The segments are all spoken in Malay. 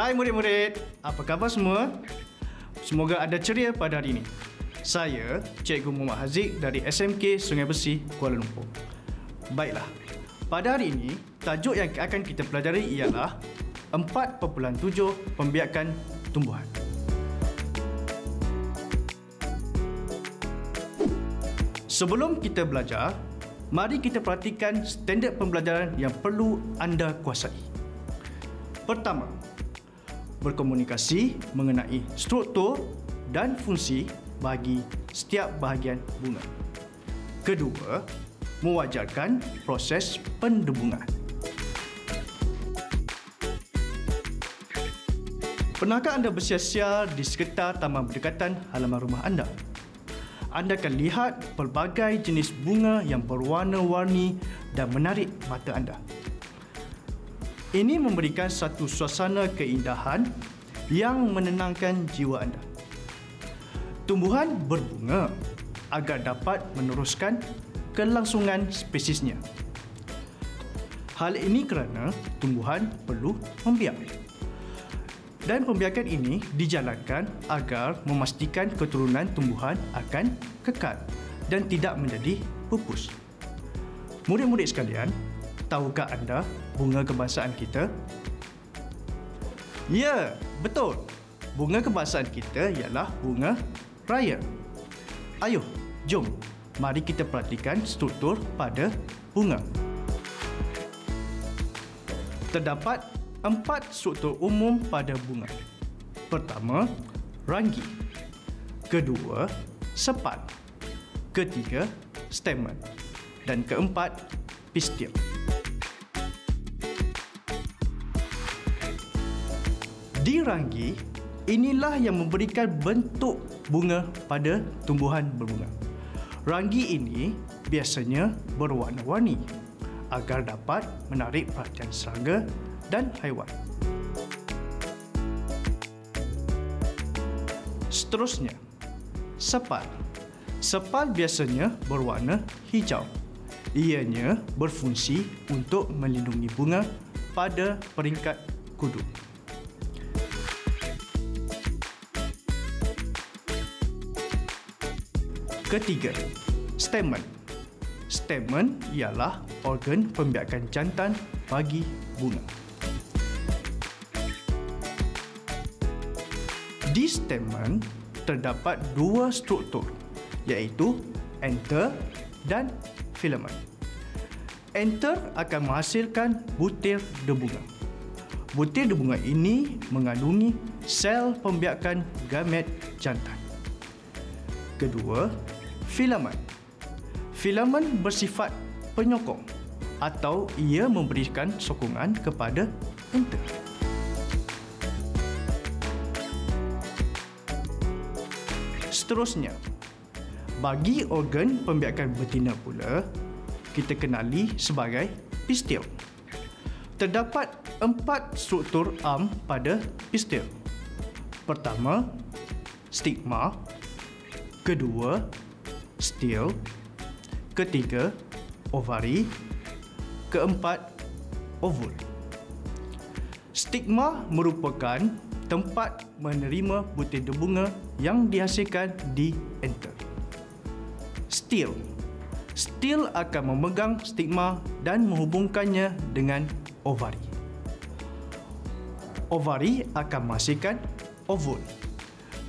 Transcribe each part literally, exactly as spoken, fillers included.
Hai murid-murid, apa khabar semua? Semoga anda ceria pada hari ini. Saya, Cikgu Muhammad Haziq dari S M K Sungai Besi, Kuala Lumpur. Baiklah, pada hari ini, tajuk yang akan kita pelajari ialah empat titik tujuh Pembiakan Tumbuhan. Sebelum kita belajar, mari kita perhatikan standard pembelajaran yang perlu anda kuasai. Pertama, berkomunikasi mengenai struktur dan fungsi bagi setiap bahagian bunga. Kedua, mewajarkan proses pendebungan. Pernahkah anda bersiar-siar di sekitar taman berdekatan halaman rumah anda? Anda akan lihat pelbagai jenis bunga yang berwarna-warni dan menarik mata anda. Ini memberikan satu suasana keindahan yang menenangkan jiwa anda. Tumbuhan berbunga agar dapat meneruskan kelangsungan spesiesnya. Hal ini kerana tumbuhan perlu membiak. Dan pembiakan ini dijalankan agar memastikan keturunan tumbuhan akan kekal dan tidak menjadi pupus. Murid-murid sekalian, tahukah anda bunga kebangsaan kita? Ya, betul. Bunga kebangsaan kita ialah bunga raya. Ayuh, jom. Mari kita perhatikan struktur pada bunga. Terdapat empat struktur umum pada bunga. Pertama, ranggi. Kedua, sepat. Ketiga, stamen. Dan keempat, pistil. Di ranggi, inilah yang memberikan bentuk bunga pada tumbuhan berbunga. Ranggi ini biasanya berwarna-warni agar dapat menarik perhatian serangga dan haiwan. Seterusnya, sepat. Sepat biasanya berwarna hijau. Ianya berfungsi untuk melindungi bunga pada peringkat kudu. Ketiga, stamen. Stamen ialah organ pembiakan jantan bagi bunga. Di stamen terdapat dua struktur iaitu anther dan filament. Anther akan menghasilkan butir debunga. Butir debunga ini mengandungi sel pembiakan gamet jantan. Kedua, filamen. Filamen bersifat penyokong atau ia memberikan sokongan kepada anther. Seterusnya, bagi organ pembiakan betina pula, kita kenali sebagai pistil. Terdapat empat struktur arm pada pistil. Pertama, stigma. Kedua, stil. Ketiga, ovari. Keempat, ovul. Stigma merupakan tempat menerima butir debunga yang dihasilkan di anther. Stil. Stil akan memegang stigma dan menghubungkannya dengan ovari. Ovari akan menghasilkan ovul.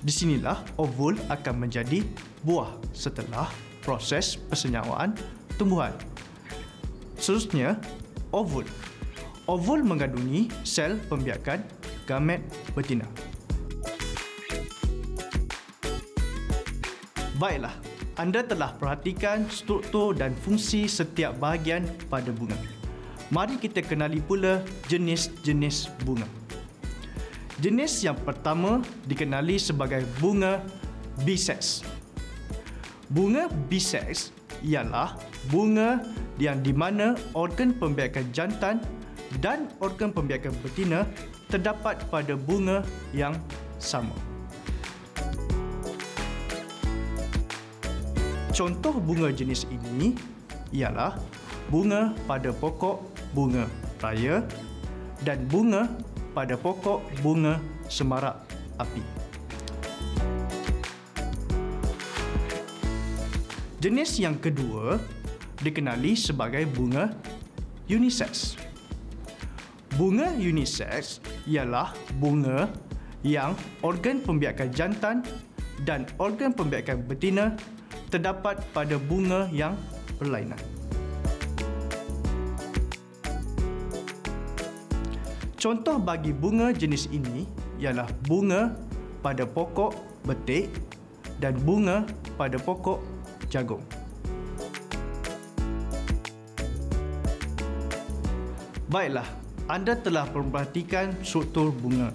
Di sinilah ovul akan menjadi buah setelah proses persenyawaan tumbuhan. Seterusnya, ovul. Ovul mengandungi sel pembiakan gamet betina. Baiklah, anda telah perhatikan struktur dan fungsi setiap bahagian pada bunga. Mari kita kenali pula jenis-jenis bunga. Jenis yang pertama dikenali sebagai bunga biseks. Bunga biseks ialah bunga yang di mana organ pembiakan jantan dan organ pembiakan betina terdapat pada bunga yang sama. Contoh bunga jenis ini ialah bunga pada pokok bunga raya dan bunga pada pokok bunga semarak api. Jenis yang kedua dikenali sebagai bunga unisex. Bunga unisex ialah bunga yang organ pembiakan jantan dan organ pembiakan betina terdapat pada bunga yang berlainan. Contoh bagi bunga jenis ini ialah bunga pada pokok betik dan bunga pada pokok jagung. Baiklah, anda telah memperhatikan struktur bunga.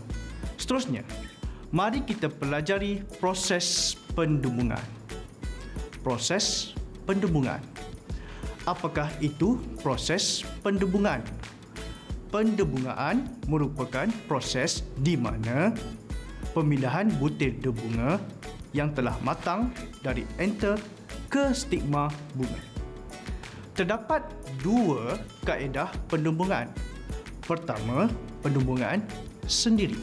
Seterusnya, mari kita pelajari proses pendumbungan. Proses pendumbungan. Apakah itu proses pendumbungan? Pendumbungan merupakan proses di mana pemindahan butir debunga yang telah matang dari anther ke stigma bunga. Terdapat dua kaedah pendumbungan. Pertama, pendumbungan sendiri.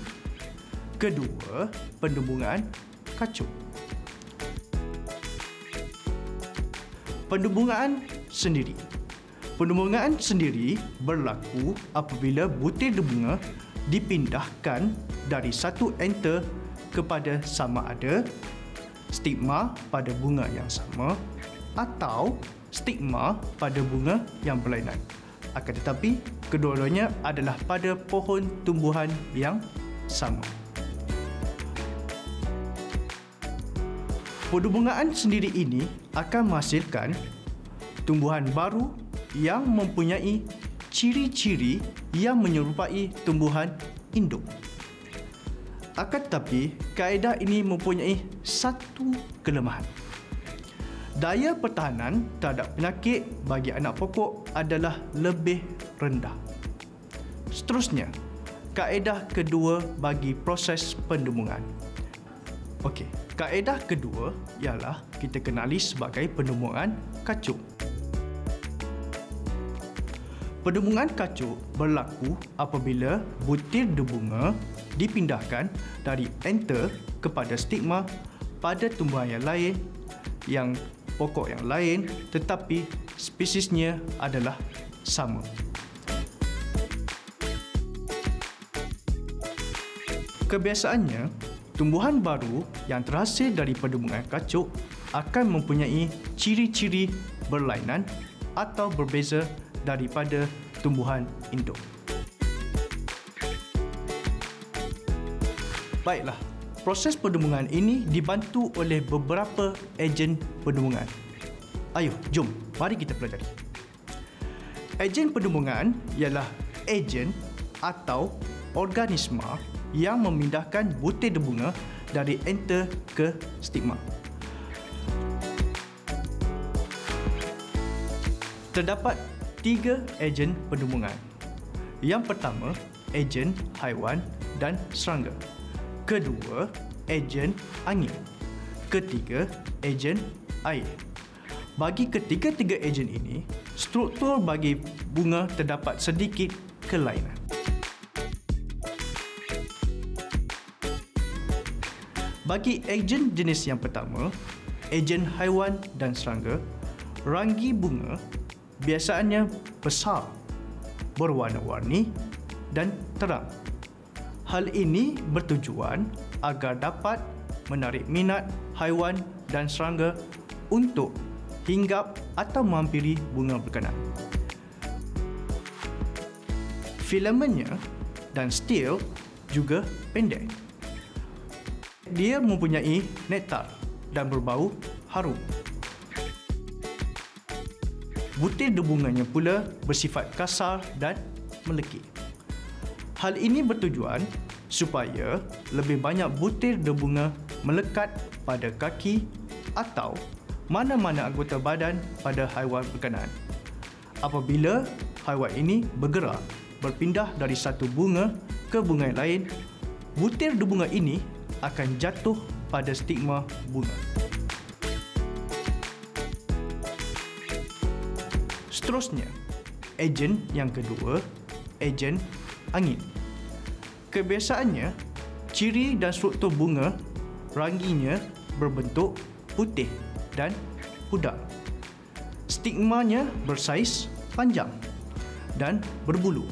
Kedua, pendumbungan kacung. Pendumbungan sendiri. Pendumbungan sendiri berlaku apabila butir debunga dipindahkan dari satu anther kepada sama ada stigma pada bunga yang sama atau stigma pada bunga yang berlainan. Akan tetapi, kedua-duanya adalah pada pohon tumbuhan yang sama. Pendumbungan sendiri ini akan menghasilkan tumbuhan baru yang mempunyai ciri-ciri yang menyerupai tumbuhan induk. Akan tetapi, kaedah ini mempunyai satu kelemahan. Daya pertahanan terhadap penyakit bagi anak pokok adalah lebih rendah. Seterusnya, kaedah kedua bagi proses pendumbungan. Okey, kaedah kedua ialah kita kenali sebagai pendumbungan kacung. Pendumbungan kacung berlaku apabila butir debunga dipindahkan dari anther kepada stigma pada tumbuhan yang lain, yang pokok yang lain, tetapi spesiesnya adalah sama. Kebiasaannya, tumbuhan baru yang terhasil dari pendumbungan kacung akan mempunyai ciri-ciri berlainan atau berbeza daripada tumbuhan induk. Baiklah, proses pendumbungan ini dibantu oleh beberapa ejen pendumbungan. Ayo, jom, mari kita pelajari. Ejen pendumbungan ialah ejen atau organisma yang memindahkan butir debunga dari anther ke stigma. Terdapat tiga ejen pendumbungan. Yang pertama, ejen haiwan dan serangga. Kedua, ejen angin. Ketiga, ejen air. Bagi ketiga-tiga ejen ini, struktur bagi bunga terdapat sedikit kelainan. Bagi ejen jenis yang pertama, ejen haiwan dan serangga, ranggi bunga biasaannya besar, berwarna-warni dan terang. Hal ini bertujuan agar dapat menarik minat haiwan dan serangga untuk hinggap atau menghampiri bunga berkenaan. Filamennya dan stil juga pendek. Dia mempunyai nektar dan berbau harum. Butir debunganya pula bersifat kasar dan melekit. Hal ini bertujuan supaya lebih banyak butir debunga melekat pada kaki atau mana-mana anggota badan pada haiwan berkenaan. Apabila haiwan ini bergerak, berpindah dari satu bunga ke bunga lain, butir debunga ini akan jatuh pada stigma bunga. Seterusnya, ejen yang kedua, ejen angin. Kebiasaannya, ciri dan struktur bunga rangginya berbentuk putih dan pudak. Stigmanya bersaiz panjang dan berbulu.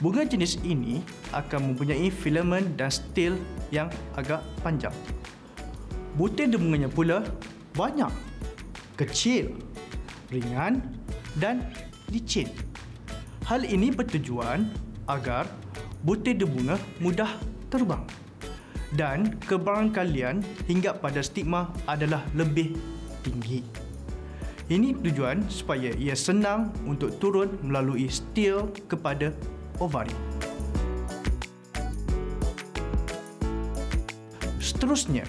Bunga jenis ini akan mempunyai filamen dan stil yang agak panjang. Butir demunganya pula banyak, kecil, ringan dan licin. Hal ini bertujuan agar butir debunga mudah terbang dan kebarangkalian hinggap pada stigma adalah lebih tinggi. Ini tujuan supaya ia senang untuk turun melalui stil kepada ovari. Seterusnya,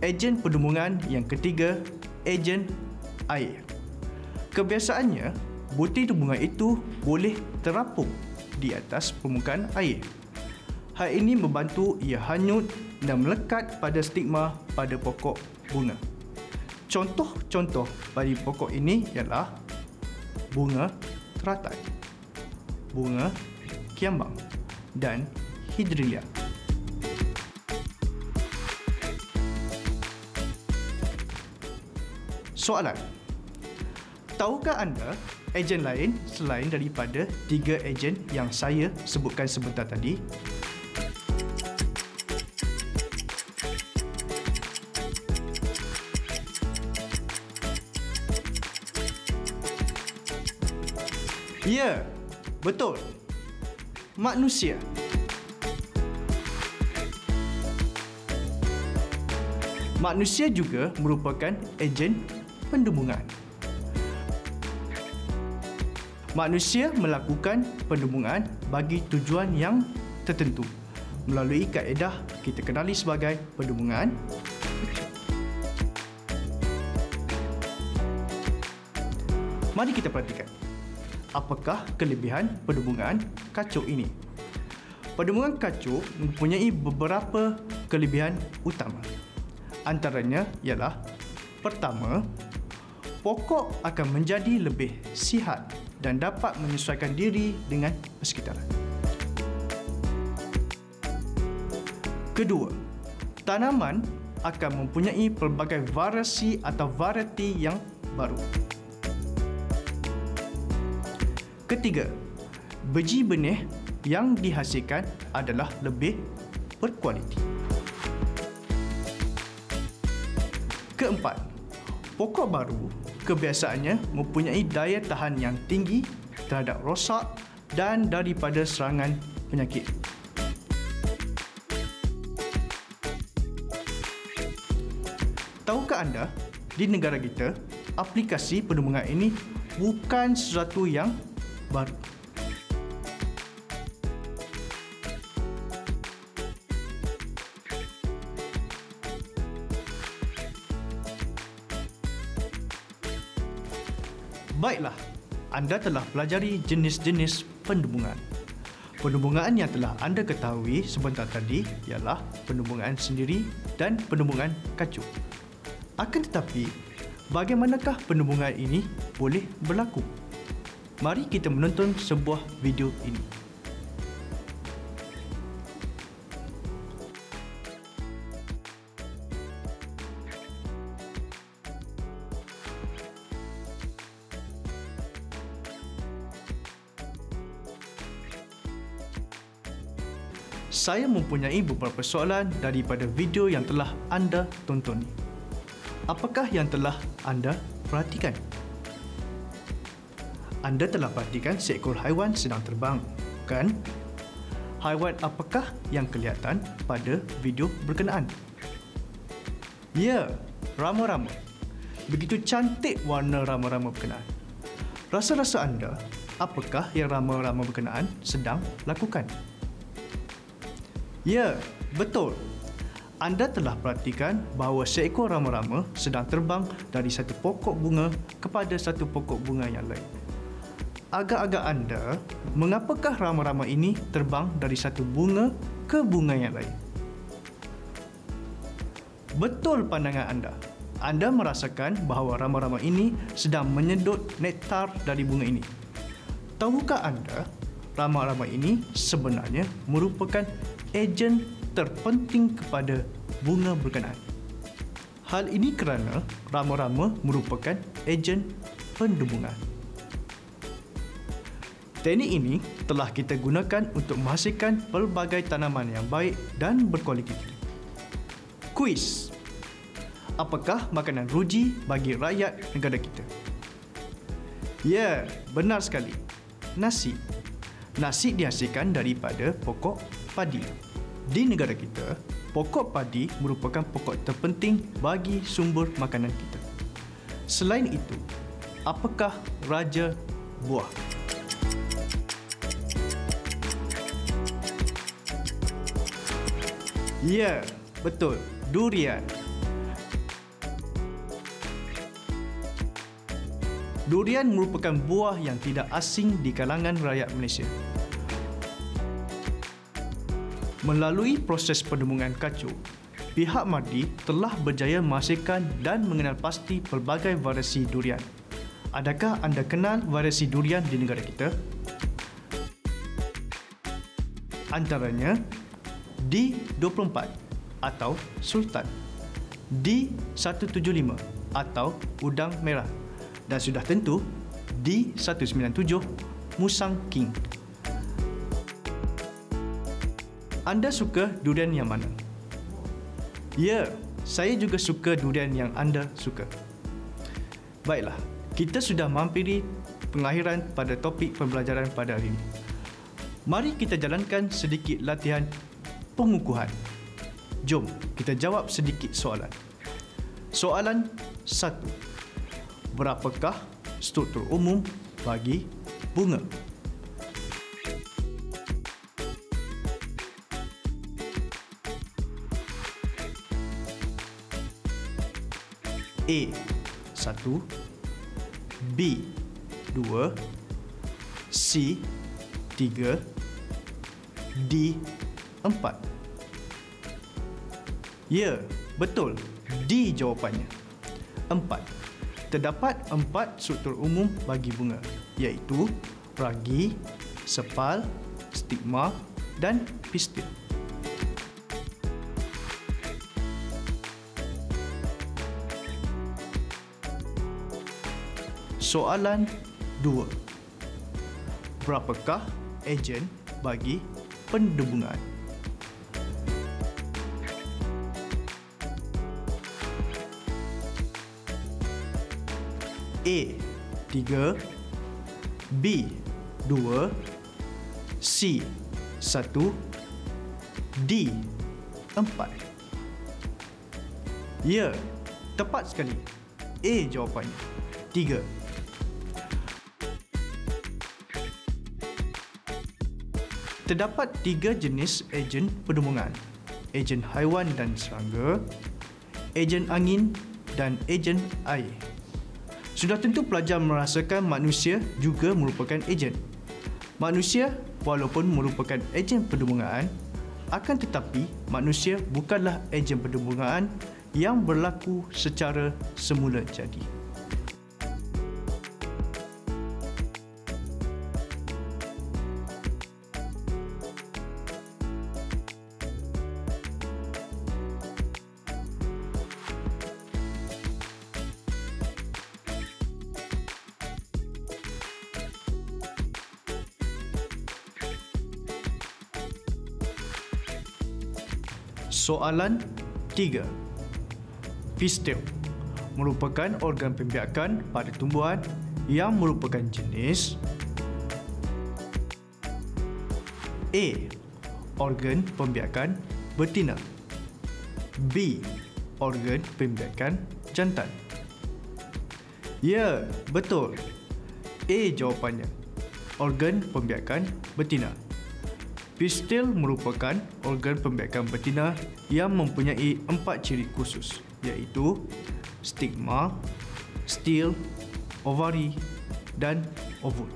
ejen pendemungan yang ketiga, ejen air. Kebiasaannya, butir debungan itu boleh terapung di atas permukaan air. Hal ini membantu ia hanyut dan melekat pada stigma pada pokok bunga. Contoh-contoh bagi pokok ini ialah bunga teratai, bunga kiambang dan hidrilia. Soalan, tahukah anda ejen lain selain daripada tiga ejen yang saya sebutkan sebentar tadi? Ya, betul. Manusia. Manusia juga merupakan ejen pendemungan. Manusia melakukan pendemungan bagi tujuan yang tertentu melalui kaedah kita kenali sebagai pendemungan, mari kita perhatikan. Apakah kelebihan pendemungan kacau ini? Pendemungan kacau mempunyai beberapa kelebihan utama. Antaranya ialah, pertama, pokok akan menjadi lebih sihat dan dapat menyesuaikan diri dengan persekitaran. Kedua, tanaman akan mempunyai pelbagai variasi atau varieti yang baru. Ketiga, biji benih yang dihasilkan adalah lebih berkualiti. Keempat, pokok baru kebiasaannya mempunyai daya tahan yang tinggi terhadap rosak dan daripada serangan penyakit. Tahukah anda, di negara kita, aplikasi pendemungan ini bukan sesuatu yang baru. Baiklah, anda telah pelajari jenis-jenis pendemungan. Pendemungan yang telah anda ketahui sebentar tadi ialah pendemungan sendiri dan pendemungan kacau. Akan tetapi, bagaimanakah pendemungan ini boleh berlaku? Mari kita menonton sebuah video ini. Saya mempunyai beberapa soalan daripada video yang telah anda tonton. Apakah yang telah anda perhatikan? Anda telah perhatikan seekor haiwan sedang terbang, bukan? Haiwan apakah yang kelihatan pada video berkenaan? Ya, rama-rama. Begitu cantik warna rama-rama berkenaan. Rasa-rasa anda, apakah yang rama-rama berkenaan sedang lakukan? Ya, betul. Anda telah perhatikan bahawa seekor rama-rama sedang terbang dari satu pokok bunga kepada satu pokok bunga yang lain. Agak-agak anda, mengapakah rama-rama ini terbang dari satu bunga ke bunga yang lain? Betul pandangan anda. Anda merasakan bahawa rama-rama ini sedang menyedut nektar dari bunga ini. Tahukah anda Ramai-ramai ini sebenarnya merupakan ejen terpenting kepada bunga berkenaan. Hal ini kerana rama-rama merupakan ejen pendubungan. Teknik ini telah kita gunakan untuk menghasilkan pelbagai tanaman yang baik dan berkualiti. Kuis. Apakah makanan ruji bagi rakyat negara kita? Ya, benar sekali. Nasi. Nasi dihasilkan daripada pokok padi. Di negara kita, pokok padi merupakan pokok terpenting bagi sumber makanan kita. Selain itu, apakah raja buah? Ya, betul. Durian. Durian merupakan buah yang tidak asing di kalangan rakyat Malaysia. Melalui proses pendubungan kacu, pihak Mardi telah berjaya menghasilkan dan mengenal pasti pelbagai variasi durian. Adakah anda kenal variasi durian di negara kita? Antaranya D dua puluh empat atau Sultan, D satu tujuh lima atau Udang Merah, dan sudah tentu D satu sembilan tujuh Musang King. Anda suka durian yang mana? Ya, saya juga suka durian yang anda suka. Baiklah, kita sudah mampiri pengakhiran pada topik pembelajaran pada hari ini. Mari kita jalankan sedikit latihan pengukuhan. Jom, kita jawab sedikit soalan. Soalan satu. Berapakah struktur umum bagi bunga? A. Satu, B. Dua, C. Tiga, D. Empat. Ya, betul. D jawapannya. Empat. Terdapat empat struktur umum bagi bunga, iaitu ragi, sepal, stigma dan pistil. Soalan dua. Berapakah ejen bagi pendubungan? A. tiga, B. dua, C. satu, D. empat. Ya, tepat sekali. A jawapannya. tiga. Terdapat tiga jenis ejen pendubungan. Ejen haiwan dan serangga, ejen angin dan ejen air. Sudah tentu pelajar merasakan manusia juga merupakan ejen. Manusia walaupun merupakan ejen pendubungan, akan tetapi manusia bukanlah ejen pendubungan yang berlaku secara semula jadi. Soalan tiga. Pistil merupakan organ pembiakan pada tumbuhan yang merupakan jenis A. Organ pembiakan betina, B. Organ pembiakan jantan. Ya, betul. A jawapannya. Organ pembiakan betina. Pistil merupakan organ pembiakan betina yang mempunyai empat ciri khusus, iaitu stigma, stil, ovari dan ovum.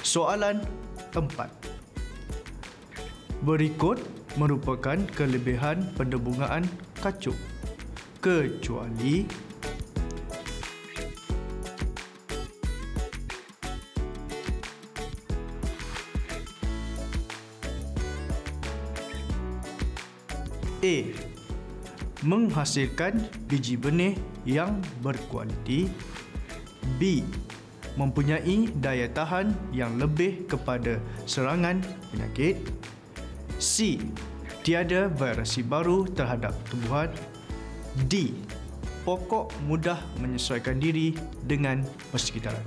Soalan empat. Berikut merupakan kelebihan pendubungan kacu kecuali A. Menghasilkan biji benih yang berkualiti. B. Mempunyai daya tahan yang lebih kepada serangan penyakit. C. Tiada variasi baru terhadap tumbuhan. D. Pokok mudah menyesuaikan diri dengan persekitaran.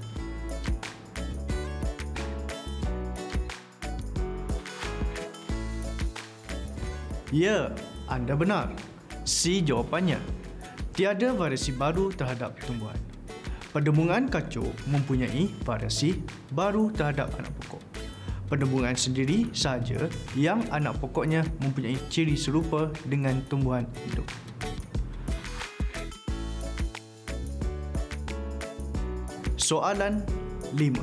Ya, anda benar. C jawapannya. Tiada variasi baru terhadap tumbuhan. Pendemungan kacuk mempunyai variasi baru terhadap anak pokok. Pendemungan sendiri sahaja yang anak pokoknya mempunyai ciri serupa dengan tumbuhan hidup. Soalan lima.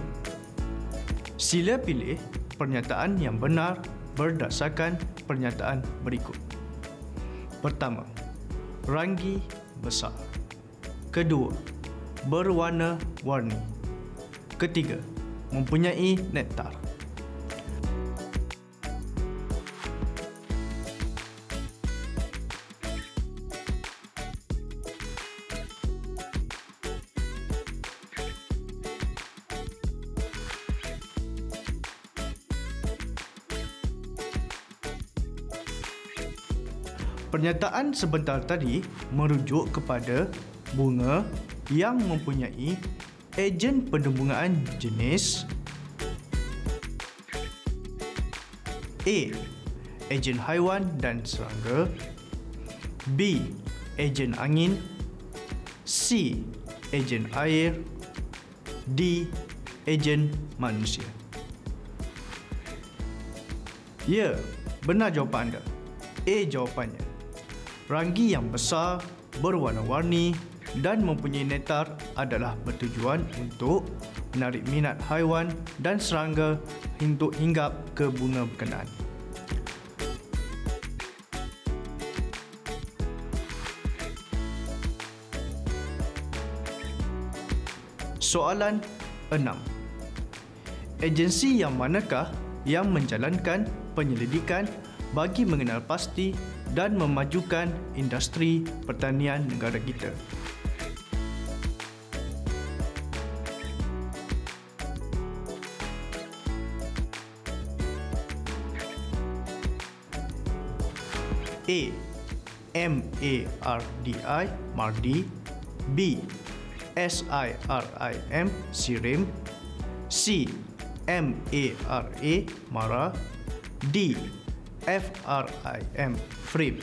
Sila pilih pernyataan yang benar berdasarkan pernyataan berikut. Pertama, ranggi besar. Kedua, berwarna-warni. Ketiga, mempunyai nektar. Pernyataan sebentar tadi merujuk kepada bunga yang mempunyai ejen pendembungaan jenis A. Ejen haiwan dan serangga. B. Ejen angin. C. Ejen air. D. Ejen manusia. Ya, benar jawapan anda. A jawapannya. Ranggi yang besar, berwarna-warni dan mempunyai nektar adalah bertujuan untuk menarik minat haiwan dan serangga untuk hinggap ke bunga berkenaan. Soalan enam. Agensi yang manakah yang menjalankan penyelidikan bagi mengenal pasti dan memajukan industri pertanian negara kita? A. M A R D I, Mardi. B. S I R I M, Sirim. C. M A R A, Mara. D. F R I M, Frame.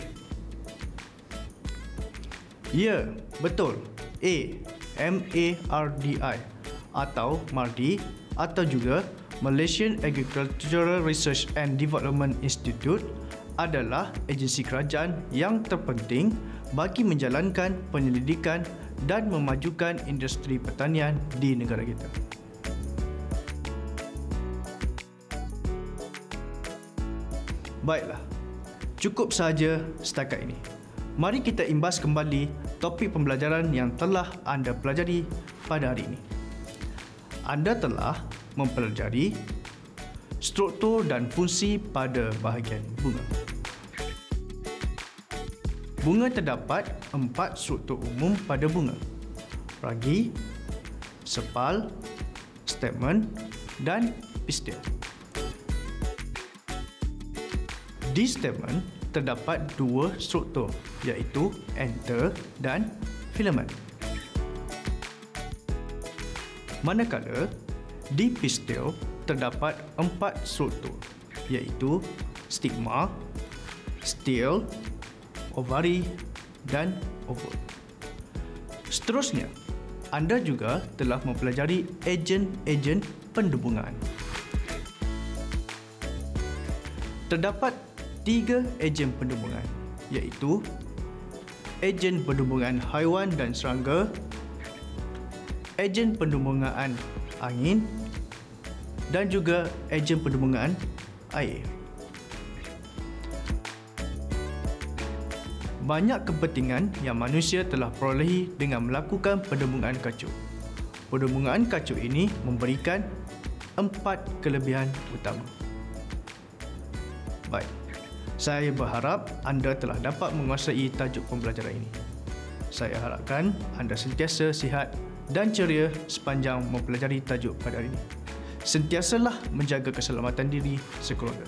Ya, betul. A. M A R D I atau MARDI atau juga Malaysian Agricultural Research and Development Institute adalah agensi kerajaan yang terpenting bagi menjalankan penyelidikan dan memajukan industri pertanian di negara kita. Baiklah, cukup sahaja setakat ini. Mari kita imbas kembali topik pembelajaran yang telah anda pelajari pada hari ini. Anda telah mempelajari struktur dan fungsi pada bahagian bunga. Bunga terdapat empat struktur umum pada bunga. Ragi, sepal, stamen dan pistil. Di stamen terdapat dua struktur iaitu anther dan filament. Manakala di pistil terdapat empat struktur iaitu stigma, stele, ovari dan ovum. Seterusnya, anda juga telah mempelajari ejen-ejen pendembungaan. Terdapat tiga ejen pendembungan iaitu ejen pendembungan haiwan dan serangga, ejen pendembungaan angin dan juga ejen pendembungaan air. Banyak kepentingan yang manusia telah perolehi dengan melakukan pendembungaan kacuk. Pendembungaan kacuk ini memberikan empat kelebihan utama. Baik. Saya berharap anda telah dapat menguasai tajuk pembelajaran ini. Saya harapkan anda sentiasa sihat dan ceria sepanjang mempelajari tajuk pada hari ini. Sentiasalah menjaga keselamatan diri sekeluarga.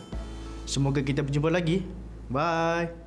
Semoga kita berjumpa lagi. Bye!